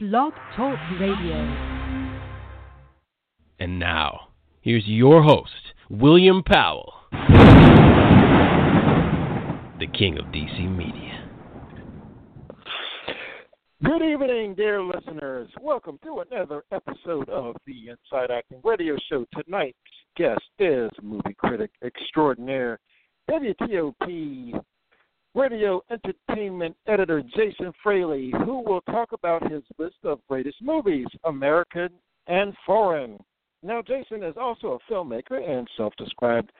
Blog Talk Radio. And now, here's your host, William Powell, the king of DC media. Good evening, dear listeners. Welcome to another episode of the Inside Acting Radio Show. Tonight's guest is movie critic extraordinaire, WTOP radio entertainment editor Jason Fraley, who will talk about his list of greatest movies, American and foreign. Now, Jason is also a filmmaker and self-described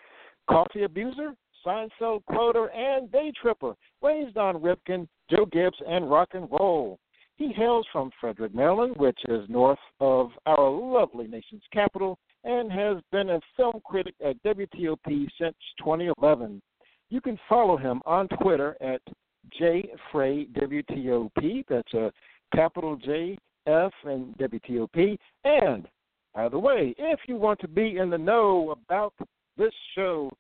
coffee abuser, Seinfeld quoter, and day tripper, raised on Ripken, Joe Gibbs, and rock and roll. He hails from Frederick, Maryland, which is north of our lovely nation's capital, and has been a film critic at WTOP since 2011. You can follow him on Twitter at JFrayWTOP. That's a capital J, F, and WTOP. And, by the way, if you want to be in the know about this show,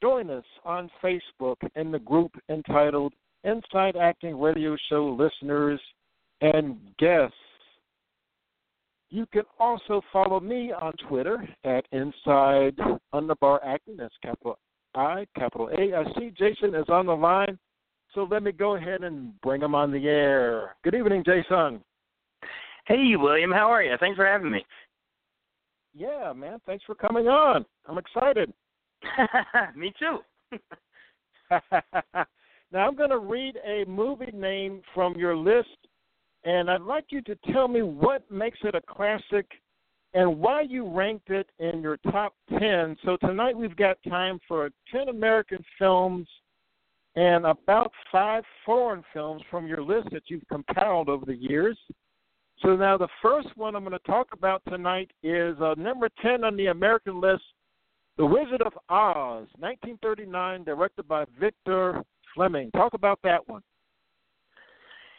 join us on Facebook in the group entitled Inside Acting Radio Show Listeners and Guests. You can also follow me on Twitter at Inside_Acting. That's capital I, capital A. I see Jason is on the line, so let me go ahead and bring him on the air. Good evening, Jason. Hey, William. How are you? Thanks for having me. Yeah, man. Thanks for coming on. I'm excited. Me too. Now, I'm going to read a movie name from your list, and I'd like you to tell me what makes it a classic and why you ranked it in your top 10. So tonight we've got time for 10 American films and about 5 foreign films from your list that you've compiled over the years. So now the first one I'm going to talk about tonight is number 10 on the American list, The Wizard of Oz, 1939, directed by Victor Fleming. Talk about that one.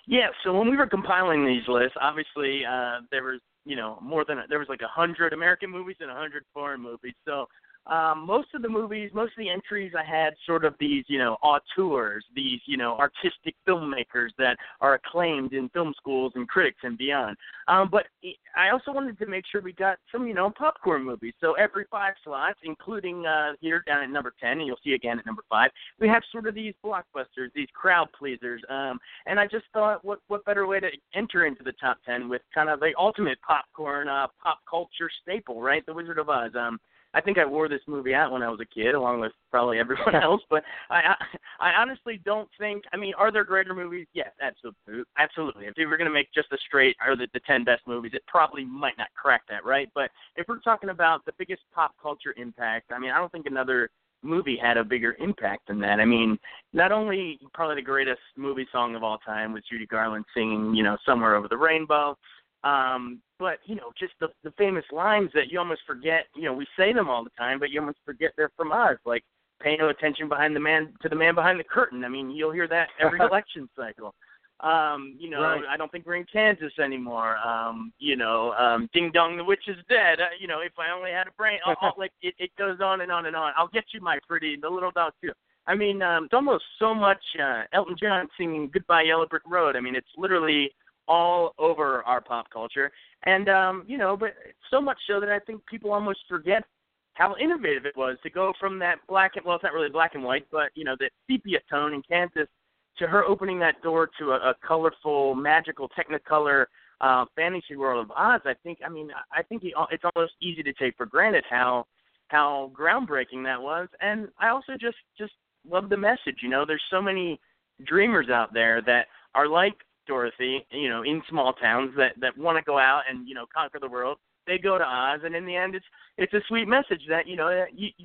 Yeah, so when we were compiling these lists, obviously there was, there was like 100 American movies and 100 foreign movies. So most of the entries I had sort of these, auteurs, these, artistic filmmakers that are acclaimed in film schools and critics and beyond. But I also wanted to make sure we got some, popcorn movies. So every 5 slots, including here down at number 10, and you'll see again at number 5, we have sort of these blockbusters, these crowd pleasers. And I just thought, what better way to enter into the top 10 with kind of the ultimate popcorn, pop culture staple, right? The Wizard of Oz. I think I wore this movie out when I was a kid, along with probably everyone else. But I honestly don't think. I mean, are there greater movies? Yes, absolutely. If you were going to make just a straight or the 10 best movies, it probably might not crack that, right? But if we're talking about the biggest pop culture impact, I mean, I don't think another movie had a bigger impact than that. I mean, not only probably the greatest movie song of all time with Judy Garland singing, Somewhere Over the Rainbow. But, just the famous lines that you almost forget, we say them all the time, but you almost forget they're from Oz, like pay no attention to the man behind the curtain. I mean, you'll hear that every election cycle. Right. I don't think we're in Kansas anymore. Ding dong, the witch is dead. If I only had a brain, it goes on and on and on. I'll get you, my pretty, the little dog too. I mean, it's almost so much Elton John singing Goodbye Yellow Brick Road. I mean, it's literally all over our pop culture, and, but so much so that I think people almost forget how innovative it was to go from that it's not really black and white, but, that sepia tone in Kansas to her opening that door to a colorful, magical, technicolor fantasy world of Oz. I think it's almost easy to take for granted how groundbreaking that was, and I also just love the message. There's so many dreamers out there that are like Dorothy, in small towns that want to go out and, conquer the world. They go to Oz, and in the end, it's a sweet message that,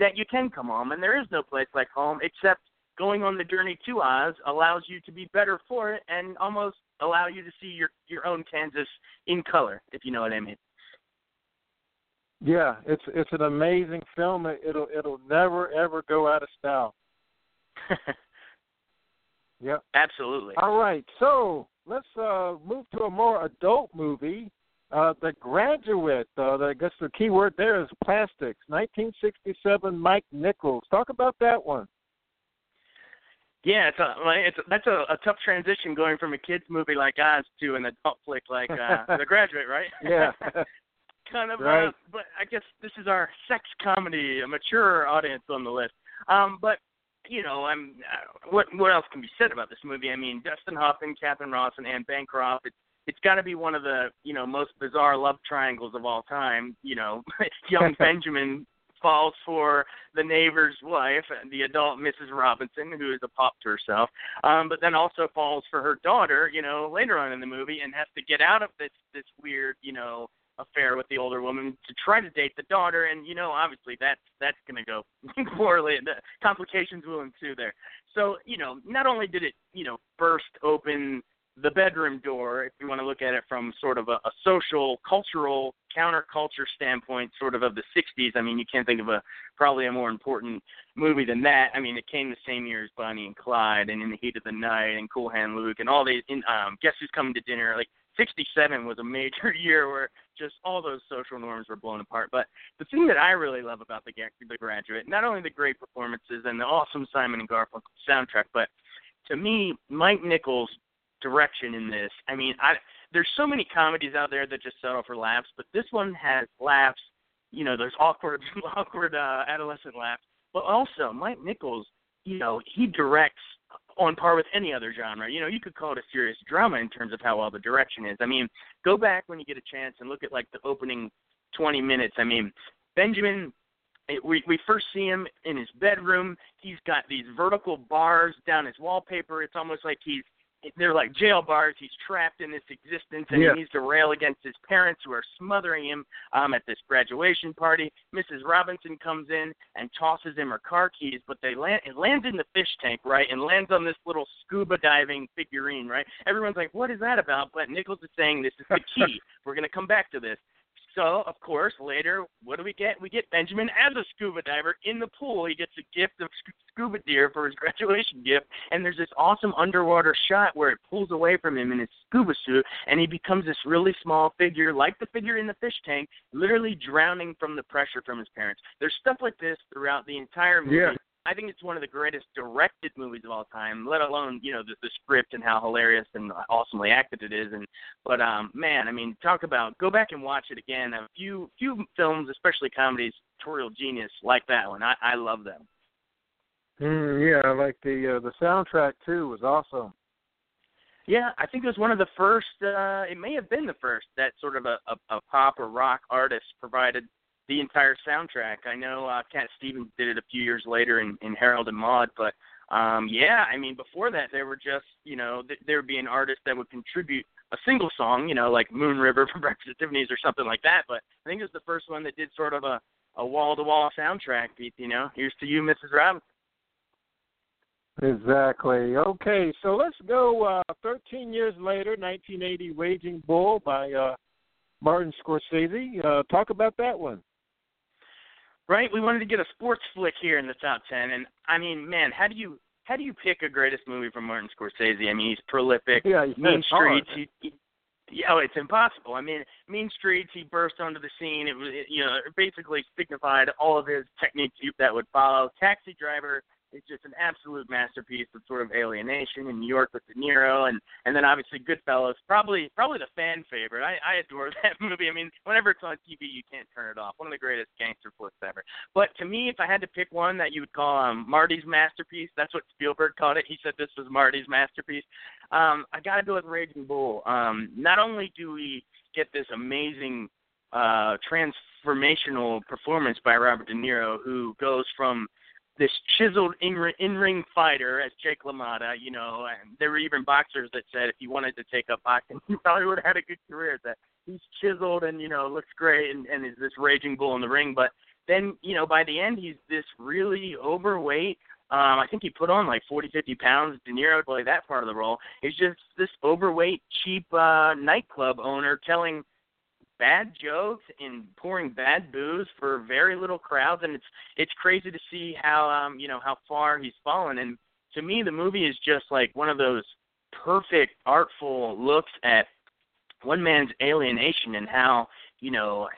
that you can come home, and there is no place like home, except going on the journey to Oz allows you to be better for it and almost allow you to see your own Kansas in color, if you know what I mean. Yeah, it's an amazing film. It'll never, ever go out of style. Yeah. Absolutely. All right, so let's move to a more adult movie, The Graduate. I guess the key word there is plastics, 1967, Mike Nichols. Talk about that one. Yeah, that's a tough transition going from a kids movie like Oz to an adult flick like The Graduate, right? Yeah. Kind of, right. But I guess this is our sex comedy, a mature audience on the list. But you know, what else can be said about this movie? I mean, Dustin Hoffman, Catherine Ross, and Anne Bancroft. It's got to be one of the most bizarre love triangles of all time. You know, young Benjamin falls for the neighbor's wife, the adult Mrs. Robinson, who is a pop to herself, but then also falls for her daughter, later on in the movie, and has to get out of this weird, affair with the older woman to try to date the daughter. And, obviously that's going to go poorly. The complications will ensue there. So, not only did it, burst open the bedroom door, if you want to look at it from sort of a social, cultural, counterculture standpoint, sort of the 60s. I mean, you can't think of probably a more important movie than that. I mean, it came the same year as Bonnie and Clyde and In the Heat of the Night and Cool Hand Luke and all these, Guess Who's Coming to Dinner. Like, 67 was a major year where just all those social norms were blown apart. But the thing that I really love about The Graduate, not only the great performances and the awesome Simon and Garfunkel soundtrack, but to me, Mike Nichols' direction in this. I mean, there's so many comedies out there that just settle for laughs, but this one has laughs. There's awkward adolescent laughs. But also, Mike Nichols, he directs on par with any other genre. You could call it a serious drama in terms of how well the direction is. I mean, go back when you get a chance and look at, like, the opening 20 minutes. I mean, Benjamin, we first see him in his bedroom. He's got these vertical bars down his wallpaper. It's almost like they're like jail bars. He's trapped in this existence, and he needs to rail against his parents who are smothering him at this graduation party. Mrs. Robinson comes in and tosses him her car keys, but it lands in the fish tank, right, and lands on this little scuba diving figurine, right? Everyone's like, what is that about? But Nichols is saying this is the key. We're going to come back to this. So, of course, later, what do we get? We get Benjamin as a scuba diver in the pool. He gets a gift of scuba gear for his graduation gift, and there's this awesome underwater shot where it pulls away from him in his scuba suit, and he becomes this really small figure, like the figure in the fish tank, literally drowning from the pressure from his parents. There's stuff like this throughout the entire movie. Yeah. I think it's one of the greatest directed movies of all time, let alone, the script and how hilarious and awesomely acted it is. But talk about, go back and watch it again. A few films, especially comedies, tutorial genius like that one. I love them. Yeah, I like the soundtrack too was awesome. Yeah, I think it was one of the first, it may have been the first, that sort of a pop or rock artist provided the entire soundtrack. I know Cat Stevens did it a few years later in Harold and Maude, but before that, there were just, there would be an artist that would contribute a single song, like Moon River from Breakfast at Tiffany's or something like that, but I think it was the first one that did sort of a wall-to-wall soundtrack, Here's to You, Mrs. Robinson. Exactly. Okay, so let's go 13 years later, 1980, Raging Bull by Martin Scorsese. Talk about that one. Right, we wanted to get a sports flick here in the top 10, and I mean, man, how do you pick a greatest movie from Martin Scorsese? I mean, he's prolific. Yeah, Mean Streets. It's impossible. I mean, Mean Streets. He burst onto the scene. It was, it basically signified all of his techniques that would follow. Taxi Driver. It's just an absolute masterpiece of sort of alienation in New York with De Niro, and then obviously Goodfellas, probably the fan favorite. I adore that movie. I mean, whenever it's on TV, you can't turn it off. One of the greatest gangster flicks ever. But to me, if I had to pick one that you would call Marty's masterpiece, that's what Spielberg called it. He said this was Marty's masterpiece. I got to go with Raging Bull. Not only do we get this amazing transformational performance by Robert De Niro, who goes from this chiseled in-ring fighter as Jake LaMotta, and there were even boxers that said if he wanted to take up boxing, he probably would have had a good career at that. He's chiseled and, looks great and is this raging bull in the ring. But then, by the end, he's this really overweight. I think he put on like 40, 50 pounds. De Niro would play that part of the role. He's just this overweight, cheap nightclub owner telling bad jokes and pouring bad booze for very little crowds, and it's crazy to see how how far he's fallen. And to me, the movie is just like one of those perfect, artful looks at one man's alienation and how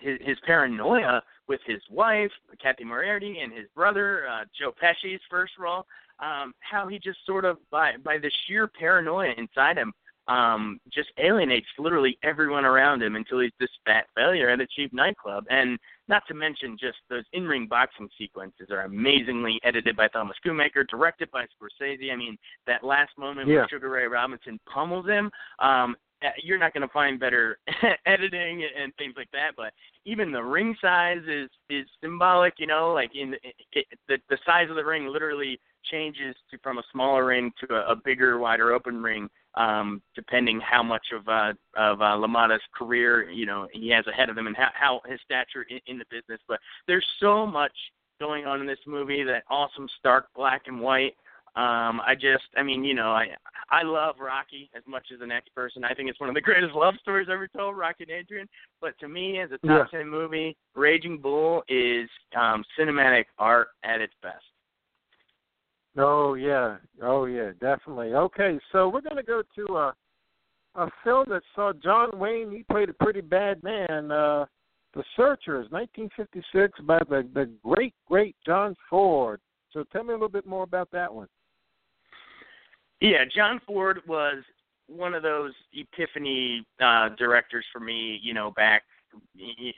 his paranoia with his wife, Kathy Moriarty, and his brother, Joe Pesci's first role. how he just sort of, by the sheer paranoia inside him, just alienates literally everyone around him until he's this fat failure at a cheap nightclub. And not to mention just those in-ring boxing sequences are amazingly edited by Thomas Shoemaker, directed by Scorsese. I mean, that last moment where Sugar Ray Robinson pummels him, you're not going to find better editing and things like that. But even the ring size is symbolic, you know, like the size of the ring literally changes from a smaller ring to a bigger, wider open ring, depending how much of LaMotta's career, you know, he has ahead of him and how his stature in the business. But there's so much going on in this movie, that awesome stark black and white. I love Rocky as much as the next person. I think it's one of the greatest love stories ever told, Rocky and Adrian. But to me, as a top 10 movie, Raging Bull is cinematic art at its best. Oh, yeah, definitely. Okay, so we're going to go to a film that saw John Wayne. He played a pretty bad man, The Searchers, 1956, by the great, great John Ford. So tell me a little bit more about that one. Yeah, John Ford was one of those epiphany directors for me, you know, back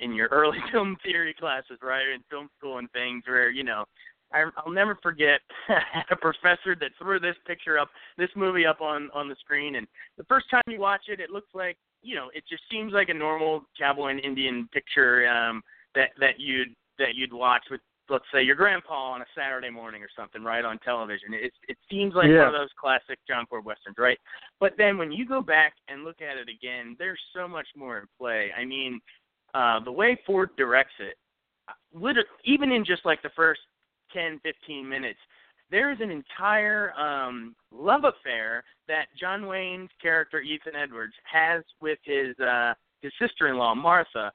in your early film theory classes, right, in film school and things where, you know, I'll never forget a professor that threw this movie up on the screen. And the first time you watch it, it looks like, you know, it just seems like a normal cowboy and Indian picture that you'd watch with, let's say, your grandpa on a Saturday morning or something, right, on television. It seems like one of those classic John Ford Westerns, right? But then when you go back and look at it again, there's so much more in play. I mean, the way Ford directs it, even in just like the first 10, 15 minutes, there is an entire love affair that John Wayne's character, Ethan Edwards, has with his sister-in-law, Martha,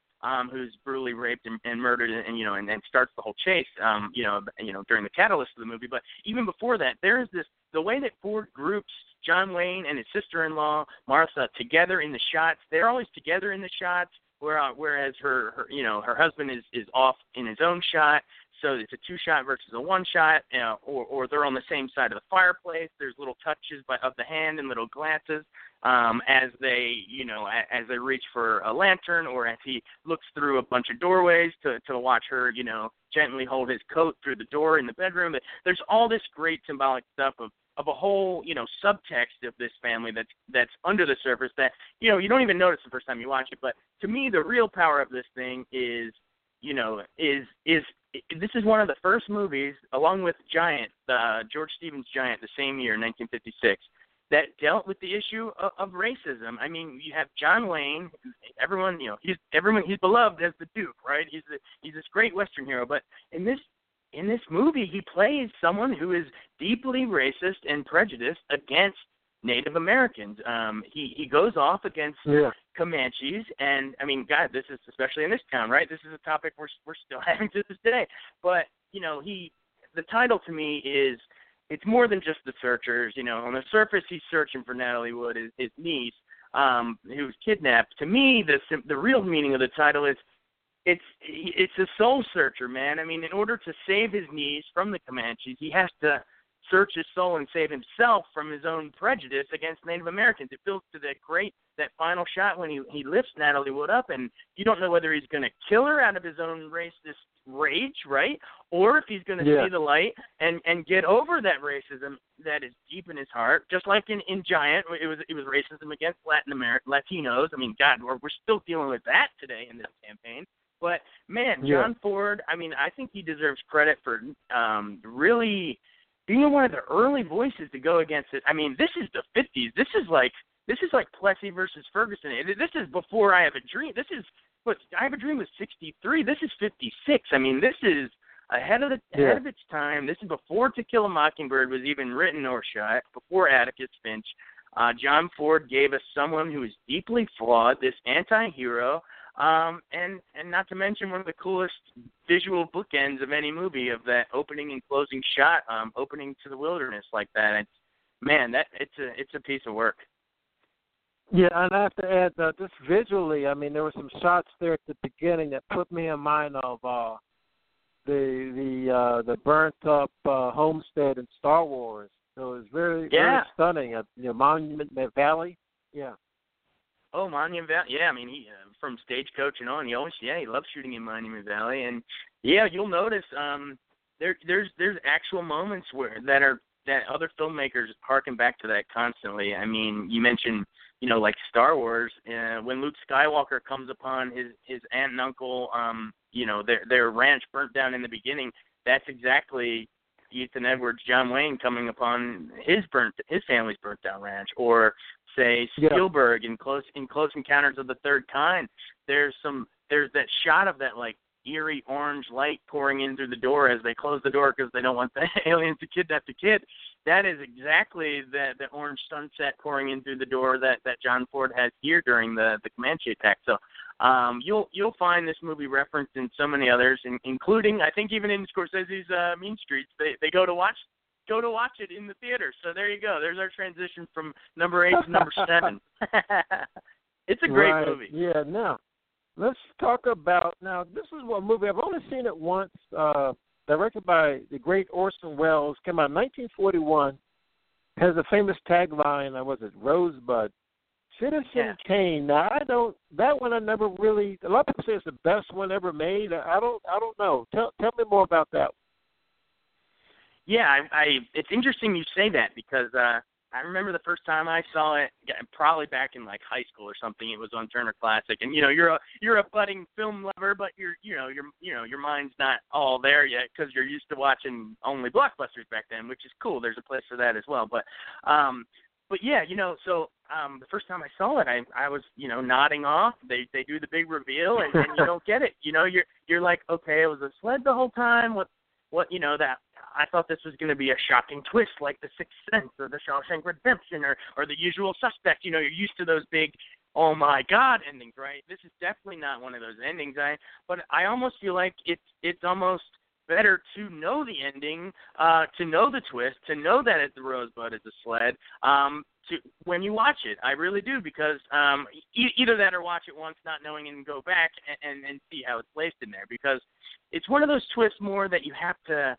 who's brutally raped and murdered, and you know, and starts the whole chase, during the catalyst of the movie. But even before that, there is the way that Ford groups John Wayne and his sister-in-law Martha together in the shots. They're always together in the shots, whereas her husband is off in his own shot. So it's a two-shot versus a one-shot, you know, or they're on the same side of the fireplace. There's little touches of the hand and little glances as they reach for a lantern, or as he looks through a bunch of doorways to watch her, you know, gently hold his coat through the door in the bedroom. But there's all this great symbolic stuff of a whole, you know, subtext of this family that's under the surface that, you know, you don't even notice the first time you watch it. But to me, the real power of this thing is, you know, this is one of the first movies, along with Giant, George Stevens' Giant, the same year, 1956, that dealt with the issue of racism. I mean, you have John Wayne, he's beloved as the Duke, right? He's this great Western hero, but in this movie, he plays someone who is deeply racist and prejudiced against Native Americans. He goes off against Comanches, and I mean, God, this is especially in this town, right? This is a topic we're still having to this day. But you know, the title to me is, it's more than just The Searchers. You know, on the surface, he's searching for Natalie Wood, his niece, who was kidnapped. To me, the real meaning of the title is, it's a soul searcher, man. I mean, in order to save his niece from the Comanches, he has to search his soul and save himself from his own prejudice against Native Americans. It builds to that final shot when he lifts Natalie Wood up, and you don't know whether he's going to kill her out of his own racist rage, right, or if he's going to see the light and get over that racism that is deep in his heart. Just like in Giant, it was racism against Latinos. I mean, God, we're still dealing with that today in this campaign. But man, John Ford, I mean, I think he deserves credit for really being one of the early voices to go against it. I mean, this is the 50s. This is like Plessy versus Ferguson. This is before I Have a Dream. I Have a Dream was 63. This is 56. I mean, this is ahead of its time. This is before To Kill a Mockingbird was even written or shot, before Atticus Finch. John Ford gave us someone who is deeply flawed, this anti-hero, and not to mention one of the coolest visual bookends of any movie, of that opening and closing shot, opening to the wilderness like that. It's a piece of work. Yeah, and I have to add, just visually, I mean, there were some shots there at the beginning that put me in mind of the burnt up homestead in Star Wars. So it's very, very stunning. Monument Valley. Yeah. Oh, Monument Valley. Yeah, I mean, he from Stagecoach and on. He always, he loves shooting in Monument Valley, and you'll notice there's actual moments where that other filmmakers harken back to that constantly. I mean, you mentioned, like Star Wars, when Luke Skywalker comes upon his aunt and uncle, their ranch burnt down in the beginning. That's exactly Ethan Edwards, John Wayne coming upon his family's burnt down ranch, or say Spielberg in Close Encounters of the Third Kind. There's that shot of that eerie orange light pouring in through the door as they close the door because they don't want the aliens to kidnap the kid. That is exactly the orange sunset pouring in through the door that John Ford has here during the Comanche attack. So you'll find this movie referenced in so many others, including I think even in Scorsese's Mean Streets. They go to watch it in the theater. So there you go. There's our transition from number 8 to number 7. It's a great movie. Yeah. No. Let's talk about, now, this is one movie, I've only seen it once, directed by the great Orson Welles, came out in 1941, has a famous tagline, Rosebud, Citizen Kane. Now, that one I never really, a lot of people say it's the best one ever made. I don't know. Tell me more about that one. Yeah, I it's interesting you say that because I remember the first time I saw it, probably back in high school or something. It was on Turner Classic, and you're a budding film lover, but your mind's not all there yet because you're used to watching only blockbusters back then, which is cool. There's a place for that as well, but the first time I saw it, I was nodding off. They do the big reveal, and you don't get it. You're like, okay, it was a sled the whole time. What I thought this was going to be a shocking twist like The Sixth Sense or The Shawshank Redemption or The Usual Suspect. You're used to those big, oh my God, endings, right? This is definitely not one of those endings. But I almost feel like it's almost better to know the ending, to know the twist, to know that it's the Rosebud, it's a sled, when you watch it. I really do, because either that or watch it once, not knowing, and go back and see how it's placed in there, because it's one of those twists more that you have to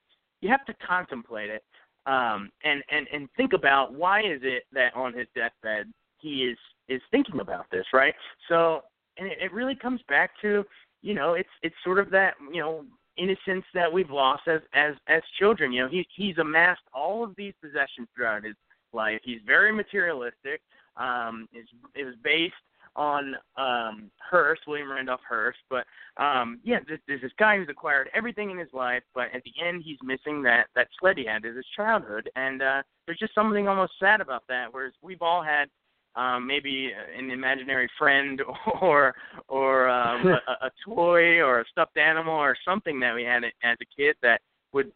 contemplate it and think about why is it that on his deathbed he is thinking about this, right? So, and it really comes back to, it's sort of that, innocence that we've lost as children. He's amassed all of these possessions throughout his life. He's very materialistic. It was based on Hearst, William Randolph Hearst, but there's this guy who's acquired everything in his life, but at the end he's missing that sled he had in his childhood, and there's just something almost sad about that, whereas we've all had maybe an imaginary friend or a toy or a stuffed animal or something that we had as a kid that would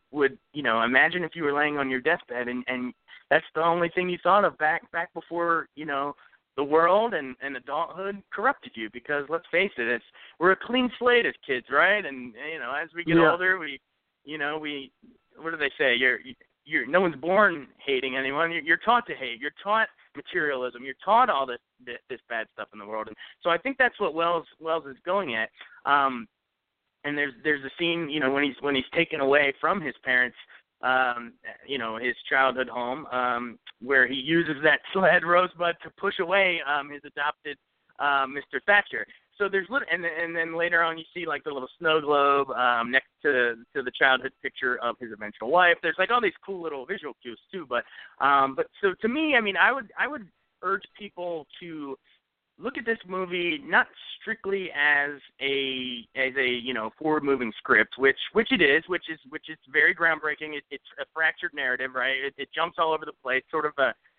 imagine if you were laying on your deathbed and that's the only thing you thought of back before, the world and adulthood corrupted you, because let's face it, we're a clean slate as kids, right? And as we get older, we what do they say? You're no one's born hating anyone. You're taught to hate. You're taught materialism. You're taught all this bad stuff in the world. And so I think that's what Wells is going at. And there's a scene, when he's taken away from his parents, his childhood home, where he uses that sled Rosebud to push away his adopted Mr. Thatcher. So there's little, and then later on you see the little snow globe next to the childhood picture of his eventual wife. There's all these cool little visual cues too. But so to me, I mean, I would urge people to look at this movie not strictly as a forward moving script, which is very groundbreaking. It's a fractured narrative, right? It jumps all over the place, sort of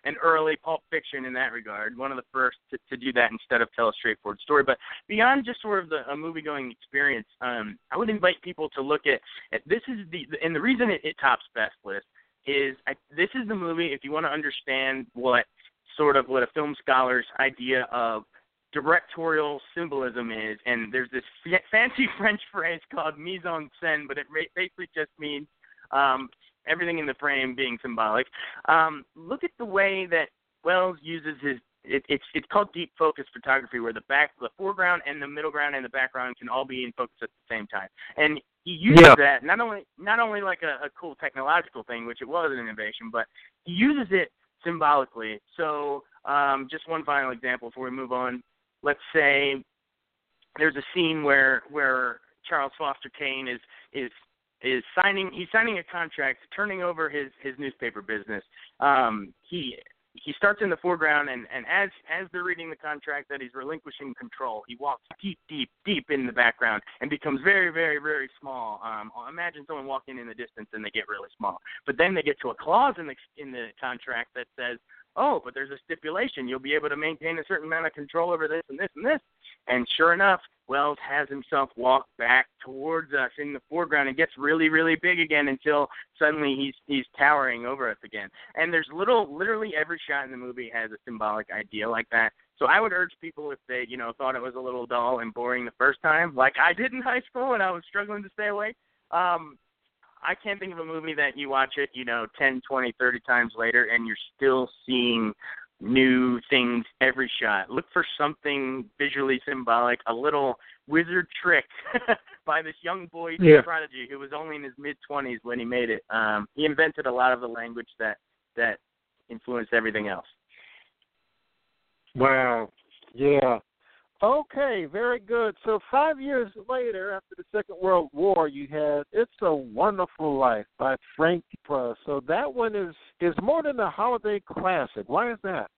an early Pulp Fiction in that regard, one of the first to do that instead of tell a straightforward story. But beyond just sort of a movie going experience, I would invite people to look at this is and the reason it tops Best List is this is the movie if you want to understand what a film scholar's idea of directorial symbolism is. And there's this fancy French phrase called mise en scène, but it basically just means everything in the frame being symbolic. Look at the way that Wells uses his It's called deep focus photography, where the foreground and the middle ground and the background can all be in focus at the same time. And he uses that not only like a cool technological thing, which it was an innovation, but he uses it symbolically. So just one final example before we move on. Let's say there's a scene where Charles Foster Kane is signing. He's signing a contract, turning over his newspaper business. He starts in the foreground, and as they're reading the contract that he's relinquishing control, he walks deep in the background and becomes very, very, very small. Imagine someone walking in the distance and they get really small. But then they get to a clause in the contract that says, oh, but there's a stipulation. You'll be able to maintain a certain amount of control over this and this and this. And sure enough, Wells has himself walk back towards us in the foreground and gets really, really big again until suddenly he's towering over us again. And there's literally every shot in the movie has a symbolic idea like that. So I would urge people, if they, thought it was a little dull and boring the first time, like I did in high school and I was struggling to stay awake, I can't think of a movie that you watch it, 10, 20, 30 times later and you're still seeing new things every shot. Look for something visually symbolic, a little wizard trick by this young boy prodigy who was only in his mid-20s when he made it. He invented a lot of the language that influenced everything else. Wow. Yeah. Okay, very good. So 5 years later, after the Second World War, you had It's a Wonderful Life by Frank Capra. So that one is more than a holiday classic. Why is that?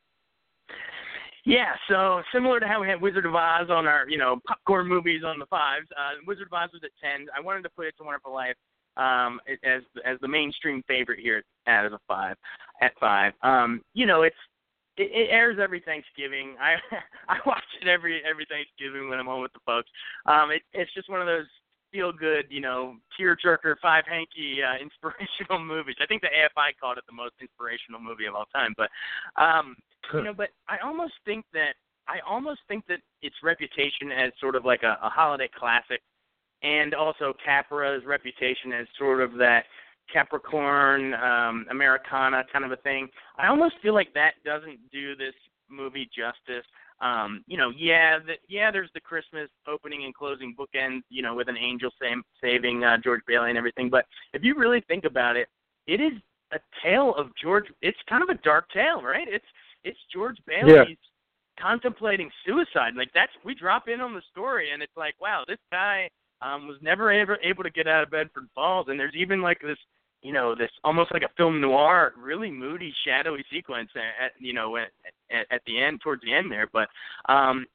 Yeah, so similar to how we had Wizard of Oz on our, popcorn movies on the fives, Wizard of Oz was at 10. I wanted to put It's a Wonderful Life as the mainstream favorite here as a 5 at 5. It airs every Thanksgiving. I watch it every Thanksgiving when I'm home with the folks. It's just one of those feel-good, tear-jerker, five-hanky inspirational movies. I think the AFI called it the most inspirational movie of all time. But but I almost think that its reputation as sort of like a holiday classic, and also Capra's reputation as sort of that Capricorn, Americana kind of a thing. I almost feel like that doesn't do this movie justice. There's the Christmas opening and closing bookend, with an angel saving George Bailey and everything. But if you really think about it, it is a tale of George. It's kind of a dark tale, right? It's George Bailey's contemplating suicide. Like we drop in on the story, and it's like, wow, this guy was never able to get out of bed for balls. And there's even like this, this almost like a film noir, really moody, shadowy sequence at the end, towards the end there. But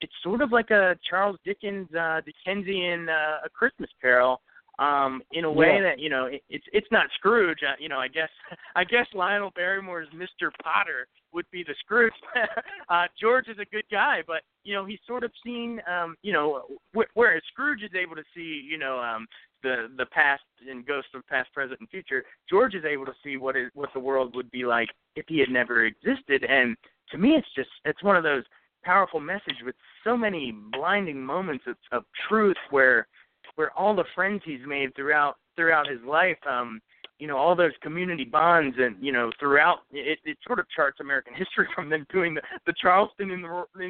it's sort of like a Charles Dickens, Dickensian A Christmas Carol in a way that, it's not Scrooge. I guess Lionel Barrymore's Mr. Potter would be the Scrooge. George is a good guy, but he's sort of seen, whereas Scrooge is able to see, the past and ghosts of past, present, and future. George is able to see what the world would be like if he had never existed. And to me, it's one of those powerful messages with so many blinding moments of truth, where all the friends he's made throughout his life, all those community bonds, and throughout it sort of charts American history from them doing the Charleston in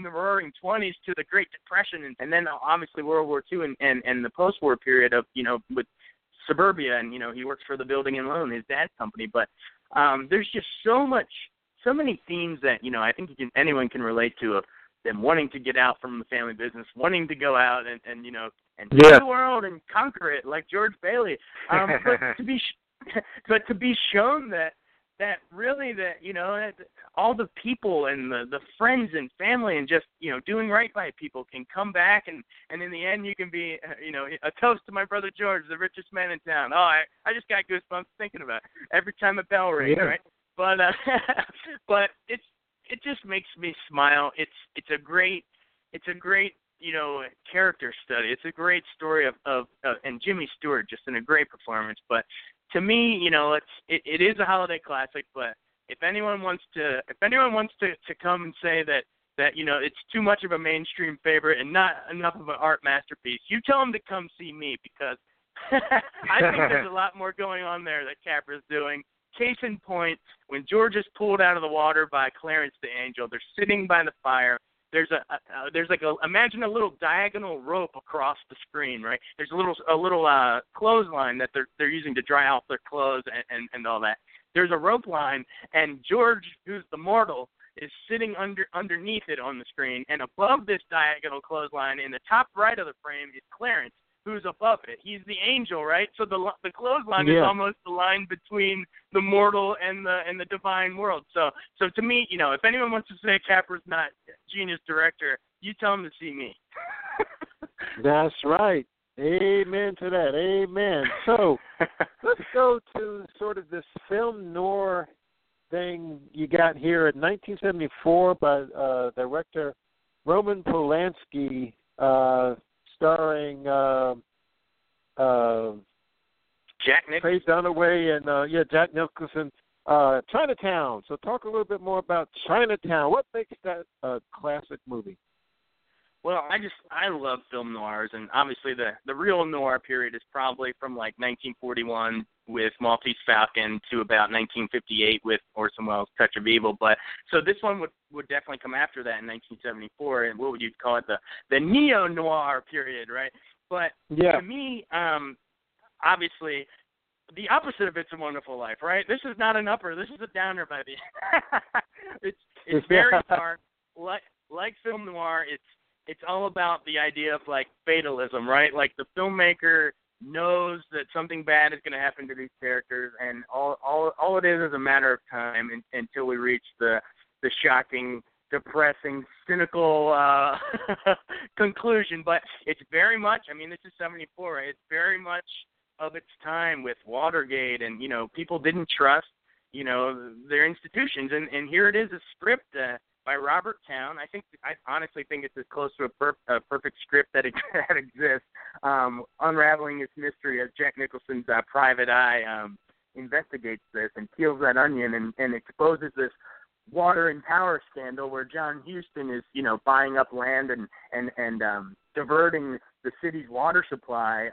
the Roaring Twenties to the Great Depression, and then obviously World War II and the post-war period of with suburbia, and he works for the building and loan, his dad's company. But there's just so many themes that I think anyone can relate to, of them wanting to get out from the family business, wanting to go out and see the world and conquer it like George Bailey. But to be shown that really that, all the people and the friends and family and just, doing right by people can come back. And in the end, you can be, a toast to my brother George, the richest man in town. Oh, I just got goosebumps thinking about it every time a bell rings, right? But, but it just makes me smile. It's a great, character study. It's a great story of and Jimmy Stewart just in a great performance. But to me, it is a holiday classic. But if anyone wants to come and say that it's too much of a mainstream favorite and not enough of an art masterpiece, you tell them to come see me, because I think there's a lot more going on there that Capra's doing. Case in point, when George is pulled out of the water by Clarence the Angel, they're sitting by the fire. There's imagine a little diagonal rope across the screen, right? There's a little clothesline that they're using to dry out their clothes and all that. There's a rope line, and George, who's the mortal, is sitting underneath it on the screen, and above this diagonal clothesline in the top right of the frame is Clarence, who's above it. He's the angel, right? So the clothesline is almost the line between the mortal and the divine world. So to me, you know, if anyone wants to say Capra's not a genius director, you tell him to see me. That's right. Amen to that. Amen. So let's go to sort of this film noir thing you got here in 1974 by director Roman Polanski, starring Jack Nicholson, Faye Dunaway, and Jack Nicholson. Chinatown. So talk a little bit more about Chinatown. What makes that a classic movie? Well, I love film noirs, and obviously the real noir period is probably from like 1941 with Maltese Falcon to about 1958 with Orson Welles' Touch of Evil. But so this one would definitely come after that in 1974, and what would you call it, the neo noir period, right? But to me, obviously, the opposite of It's a Wonderful Life, right? This is not an upper. This is a downer, baby. It's very dark, like film noir. It's all about the idea of, like, fatalism, right? Like, the filmmaker knows that something bad is going to happen to these characters, and all it is a matter of time until we reach the shocking, depressing, cynical conclusion. But it's very much, I mean, this is 74, right? It's very much of its time with Watergate, and, you know, people didn't trust, you know, their institutions. And here it is, a script by Robert Towne. I honestly think it's as close to a perfect script that exists, unraveling this mystery as Jack Nicholson's private eye investigates this and peels that onion and exposes this water and power scandal where John Huston is, you know, buying up land and diverting the city's water supply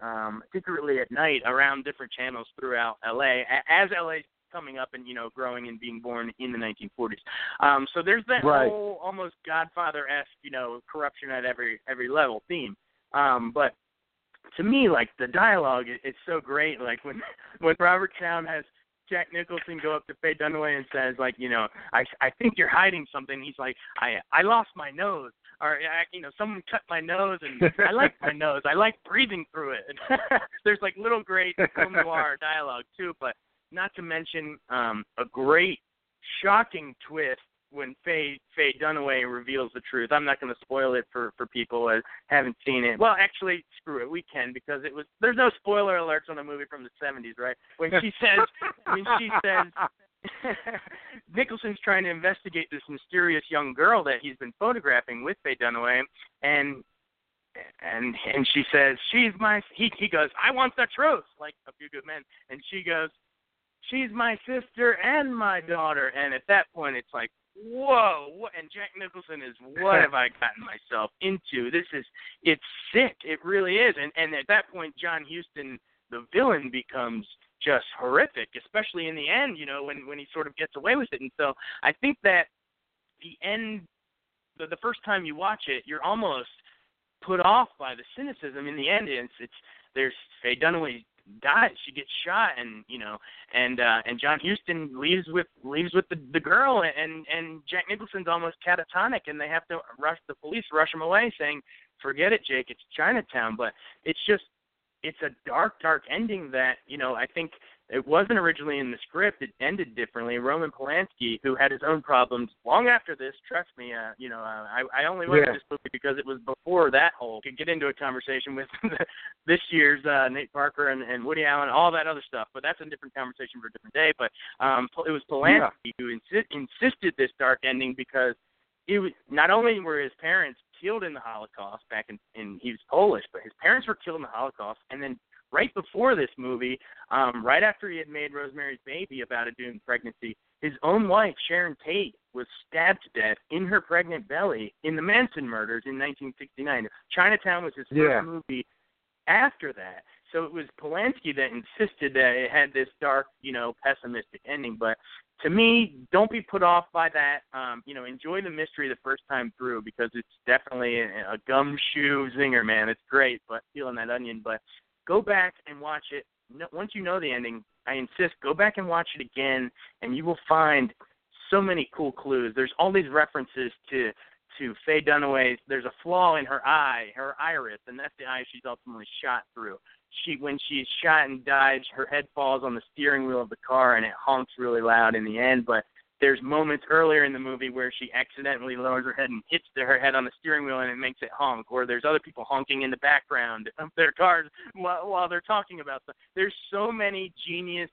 secretly at night around different channels throughout L.A. as L.A.'s coming up and, you know, growing and being born in the 1940s. So there's that whole almost Godfather-esque, you know, corruption at every level theme. But to me, like, the dialogue is so great. Like, when Robert Towne has Jack Nicholson go up to Faye Dunaway and says, like, you know, I think you're hiding something. He's like, I lost my nose. Or, you know, someone cut my nose, and I like my nose. I like breathing through it. And there's, like, little great film noir dialogue, too, but not to mention a great, shocking twist when Faye Dunaway reveals the truth. I'm not going to spoil it for people that haven't seen it. Well, actually, screw it. We can, because there's no spoiler alerts on a movie from the 70s, right? When she says, Nicholson's trying to investigate this mysterious young girl that he's been photographing with Faye Dunaway, and she says, she's my, he goes, I want the truth, like A Few Good Men. And she goes, she's my sister and my daughter. And at that point, it's like, whoa. And Jack Nicholson is, what have I gotten myself into? It's sick. It really is. And at that point, John Huston, the villain, becomes just horrific, especially in the end, you know, when he sort of gets away with it. And so I think that the end, the first time you watch it, you're almost put off by the cynicism. In the end, there's Faye Dunaway dies, she gets shot, and, you know, and John Huston leaves with the girl, and Jack Nicholson's almost catatonic, and they have to rush him away, saying, forget it, Jake, it's Chinatown. But it's a dark ending that, you know, I think it wasn't originally in the script. It ended differently. Roman Polanski, who had his own problems long after this, trust me, I only watched this movie because it was before that whole, could get into a conversation with this year's Nate Parker and Woody Allen, all that other stuff, but that's a different conversation for a different day. But it was Polanski who insisted this dark ending, because it was, not only were his parents killed in the Holocaust back in he was Polish, but his parents were killed in the Holocaust, and then right before this movie, right after he had made Rosemary's Baby about a doomed pregnancy, his own wife, Sharon Tate, was stabbed to death in her pregnant belly in the Manson murders in 1969. Chinatown was his first movie after that. So it was Polanski that insisted that it had this dark, you know, pessimistic ending. But to me, don't be put off by that. You know, enjoy the mystery the first time through because it's definitely a gumshoe zinger, man. It's great, but peeling that onion. But go back and watch it. No, once you know the ending, I insist, go back and watch it again, and you will find so many cool clues. There's all these references to Faye Dunaway's. There's a flaw in her eye, her iris, and that's the eye she's ultimately shot through. When she's shot and dies, her head falls on the steering wheel of the car, and it honks really loud in the end. But there's moments earlier in the movie where she accidentally lowers her head and hits her head on the steering wheel, and it makes it honk. Or there's other people honking in the background of their cars while they're talking about stuff. There's so many genius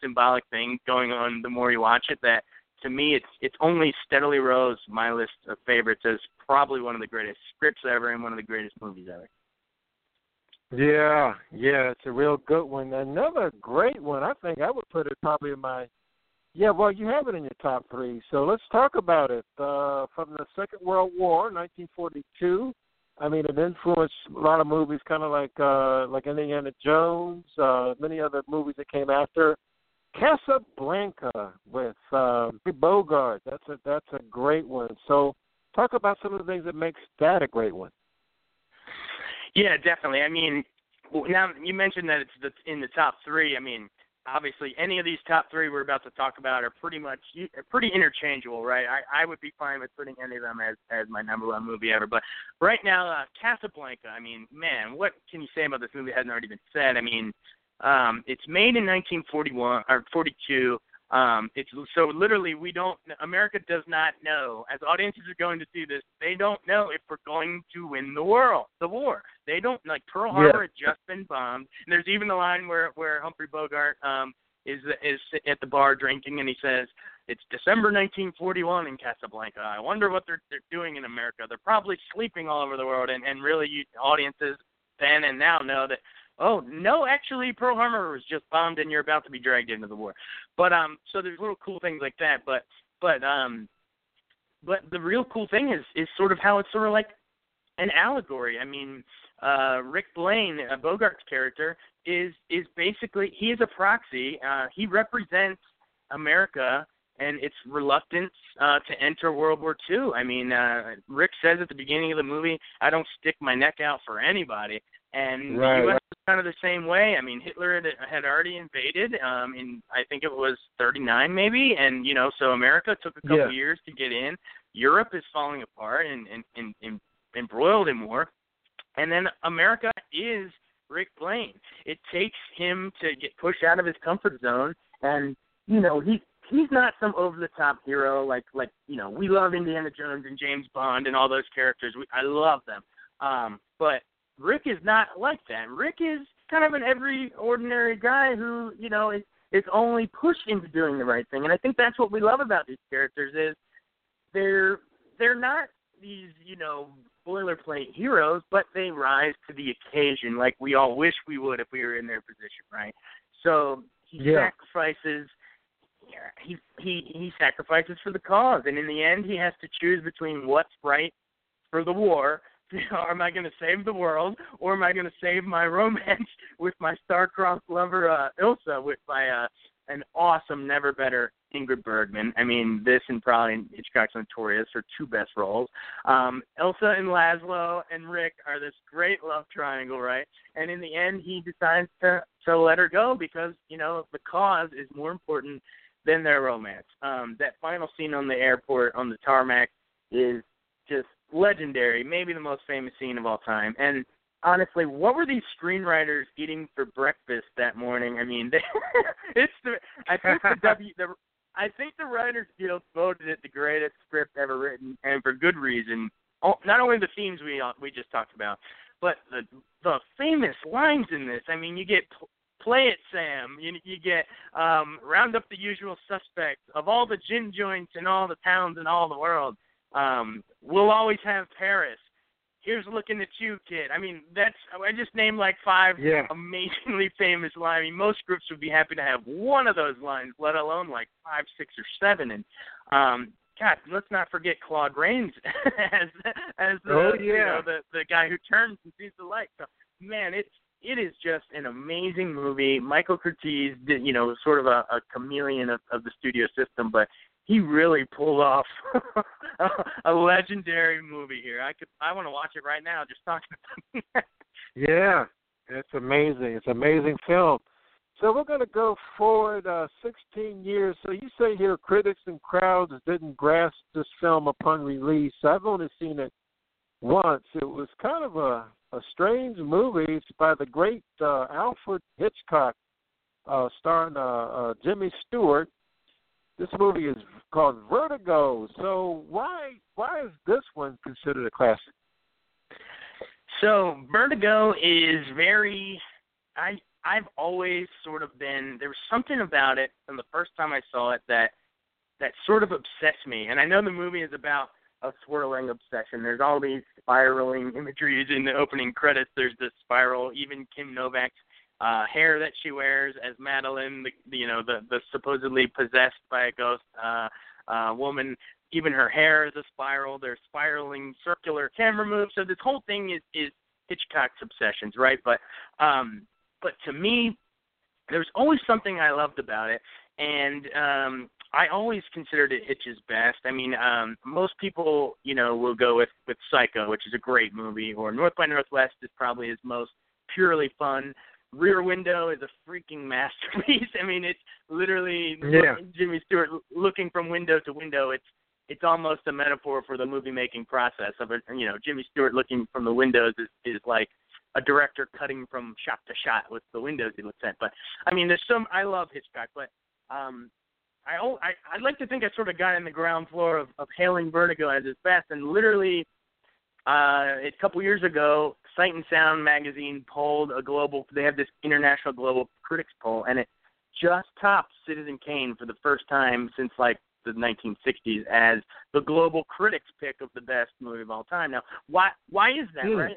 symbolic things going on the more you watch it that, to me, it's only steadily rose my list of favorites as probably one of the greatest scripts ever and one of the greatest movies ever. Yeah, it's a real good one. Another great one, I think I would put it probably in my, you have it in your top three, so let's talk about it. From the Second World War, 1942, I mean, it influenced a lot of movies, kind of like Indiana Jones, many other movies that came after. Casablanca with Bogart, that's a great one. So talk about some of the things that makes that a great one. Yeah, definitely. I mean, now you mentioned that it's in the top three. I mean, obviously, any of these top three we're about to talk about are pretty interchangeable, right? I would be fine with putting any of them as my number one movie ever. But right now, Casablanca, I mean, man, what can you say about this movie that hasn't already been said? I mean, it's made in 1941 or 42. It's so literally America does not know, as audiences are going to see this, they don't know if we're going to win the war. They don't, like, Pearl Harbor had just been bombed. And there's even the line where Humphrey Bogart is at the bar drinking, and he says, "It's December 1941 in Casablanca. I wonder what they're doing in America. They're probably sleeping all over the world." And really, audiences then and now know that, oh, no, actually, Pearl Harbor was just bombed and you're about to be dragged into the war. But so there's little cool things like that. But the real cool thing is sort of how it's sort of like an allegory. I mean, Rick Blaine, Bogart's character, is basically, he is a proxy. He represents America and its reluctance to enter World War II. I mean, Rick says at the beginning of the movie, "I don't stick my neck out for anybody." And the U.S. was kind of the same way. I mean, Hitler had already invaded in, I think it was 1939 maybe. And, you know, so America took a couple years to get in. Europe is falling apart and embroiled in war. And then America is Rick Blaine. It takes him to get pushed out of his comfort zone. And, you know, he's not some over-the-top hero like, you know, we love Indiana Jones and James Bond and all those characters. I love them. But Rick is not like that. Rick is kind of an every ordinary guy who, you know, is only pushed into doing the right thing. And I think that's what we love about these characters is they're not these, you know, boilerplate heroes, but they rise to the occasion like we all wish we would if we were in their position, right? So he sacrifices. He sacrifices for the cause, and in the end, he has to choose between what's right for the war. Am I going to save the world, or am I going to save my romance with my star-crossed lover, Ilsa, by an awesome, never better Ingrid Bergman? I mean, this and probably Hitchcock's Notorious are two best roles. Ilsa and Laszlo and Rick are this great love triangle, right? And in the end, he decides to let her go because, you know, the cause is more important than their romance. That final scene on the airport, on the tarmac, is just legendary, maybe the most famous scene of all time. And honestly, what were these screenwriters eating for breakfast that morning? I mean, I think the Writers Guild voted it the greatest script ever written, and for good reason. Not only the themes we just talked about, but the famous lines in this. I mean, you get "Play it, Sam." You get "Round up the usual suspects of all the gin joints in all the towns in all the world." "We'll always have Paris." "Here's looking at you, kid." I mean, I just named like five amazingly famous lines. I mean, most scripts would be happy to have one of those lines, let alone like five, six, or seven. And God, let's not forget Claude Rains as the guy who turns and sees the light. So, man, it's it is just an amazing movie. Michael Curtiz did, you know, sort of a chameleon of the studio system, but he really pulled off a legendary movie here. I want to watch it right now. Just talking about it. Yeah, it's amazing. It's an amazing film. So we're going to go forward 16 years. So you say here critics and crowds didn't grasp this film upon release. I've only seen it once. It was kind of a strange movie. It's by the great Alfred Hitchcock, starring Jimmy Stewart. This movie is called Vertigo. So why is this one considered a classic? So Vertigo is very – I've always sort of been – there was something about it from the first time I saw it that sort of obsessed me. And I know the movie is about a swirling obsession. There's all these spiraling imageries in the opening credits. There's this spiral, even Kim Novak's hair that she wears as Madeline, the supposedly possessed by a ghost woman. Even her hair is a spiral. There's spiraling circular camera moves. So this whole thing is Hitchcock's obsessions, right? But to me, there's always something I loved about it, and I always considered it Hitch's best. I mean, most people, you know, will go with Psycho, which is a great movie, or North by Northwest is probably his most purely fun. Rear Window is a freaking masterpiece. I mean, it's literally Jimmy Stewart looking from window to window. It's almost a metaphor for the movie-making process of it. You know, Jimmy Stewart looking from the windows is like a director cutting from shot to shot with the windows he looks at. But, I mean, I love Hitchcock, but I'd like to think I sort of got in the ground floor of hailing Vertigo as his best, and literally a couple years ago, Sight and Sound magazine polled they have this international global critics poll, and it just topped Citizen Kane for the first time since like the 1960s as the global critics pick of the best movie of all time. Now, why is that, right?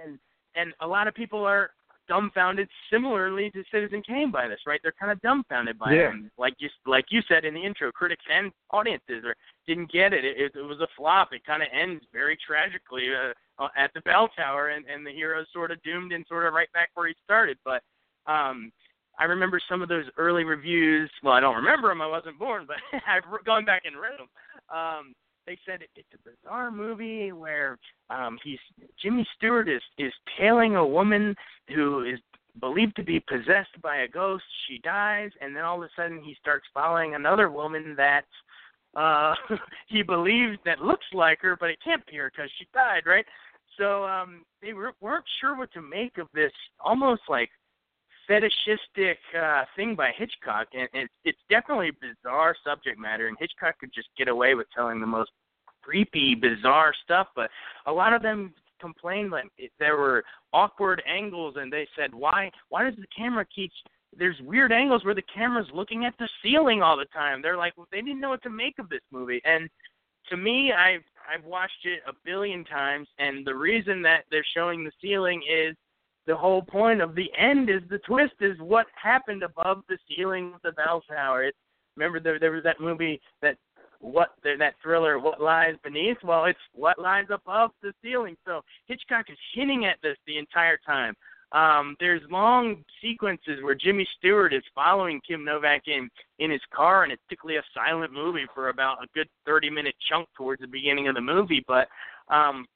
And a lot of people are dumbfounded similarly to Citizen Kane by this, right? They're kind of dumbfounded by it. And like you said in the intro, critics and audiences didn't get it. It was a flop. It kind of ends very tragically at the bell tower, and the hero's sort of doomed and sort of right back where he started. But I remember some of those early reviews. Well, I don't remember them. I wasn't born, but I've gone back and read them. They said it's a bizarre movie where Jimmy Stewart is tailing a woman who is believed to be possessed by a ghost. She dies, and then all of a sudden he starts following another woman that he believes that looks like her, but it can't be her because she died, right? So they weren't sure what to make of this almost like fetishistic thing by Hitchcock, and it's definitely bizarre subject matter, and Hitchcock could just get away with telling the most creepy, bizarre stuff, but a lot of them complained like there were awkward angles, and they said, why does the camera keep... There's weird angles where the camera's looking at the ceiling all the time. They're like, well, they didn't know what to make of this movie, and to me, I've watched it a billion times, and the reason that they're showing the ceiling is the whole point of the end is the twist is what happened above the ceiling of the bell tower. Remember there was that movie that thriller, What Lies Beneath? Well, it's what lies above the ceiling. So Hitchcock is hinting at this the entire time. There's long sequences where Jimmy Stewart is following Kim Novak in his car, and it's typically a silent movie for about a good 30-minute chunk towards the beginning of the movie. But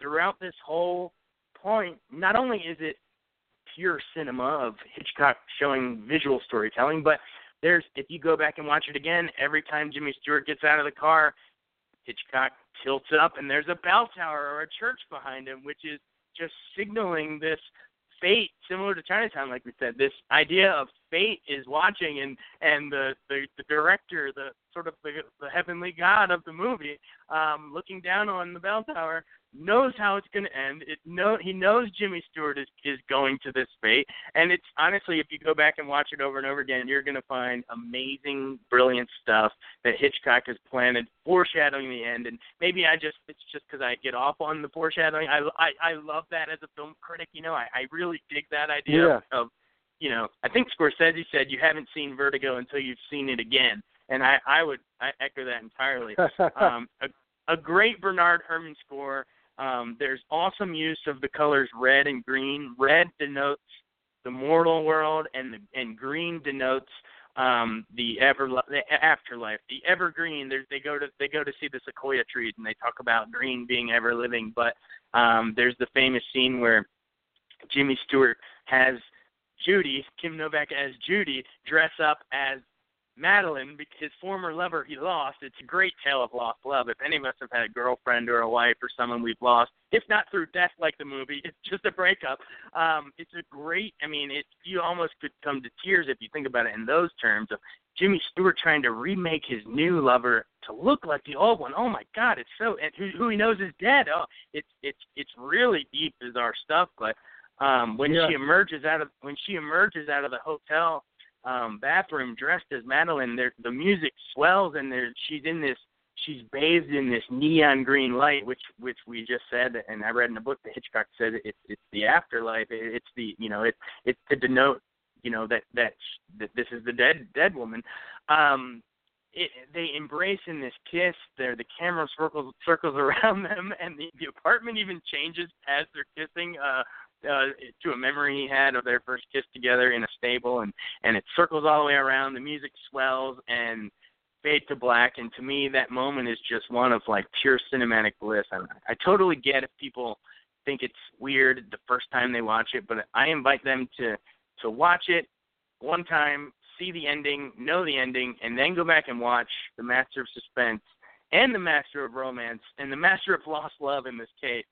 throughout this whole point, not only is it pure cinema of Hitchcock showing visual storytelling, but if you go back and watch it again, every time Jimmy Stewart gets out of the car, Hitchcock tilts up and there's a bell tower or a church behind him, which is just signaling this fate, similar to Chinatown, like we said, this idea of fate is watching, and the director, the sort of the heavenly god of the movie, looking down on the bell tower, knows how it's going to end. He knows Jimmy Stewart is going to this fate, and it's honestly, if you go back and watch it over and over again, you're going to find amazing, brilliant stuff that Hitchcock has planted, foreshadowing the end. And maybe it's just because I get off on the foreshadowing. I love that as a film critic. You know, I really dig that idea of, you know, I think Scorsese said you haven't seen Vertigo until you've seen it again, and I would echo that entirely. A great Bernard Herrmann score. There's awesome use of the colors red and green. Red denotes the mortal world, and green denotes the afterlife, the evergreen. They go to see the sequoia trees, and they talk about green being ever living. But there's the famous scene where Jimmy Stewart has Judy, Kim Novak as Judy, dress up as Madeline, his former lover he lost. It's a great tale of lost love. If any of us have had a girlfriend or a wife or someone we've lost, if not through death like the movie, it's just a breakup. It's a great, you almost could come to tears if you think about it in those terms of Jimmy Stewart trying to remake his new lover to look like the old one. Oh my God, it's so, and who he knows is dead. Oh, it's really deep, bizarre stuff. But when she emerges out of the hotel bathroom dressed as Madeline, the music swells, and she's bathed in this neon green light, which we just said, and I read in the book that Hitchcock said it's the afterlife. It's to denote that this is the dead woman. They embrace in this kiss. The camera circles around them, and the apartment even changes as they're kissing. To a memory he had of their first kiss together in a stable, and it circles all the way around, the music swells, and fade to black. And to me, that moment is just one of like pure cinematic bliss. I totally get if people think it's weird the first time they watch it, but I invite them to watch it one time, see the ending, know the ending, and then go back and watch The Master of Suspense and The Master of Romance and The Master of Lost Love in this case.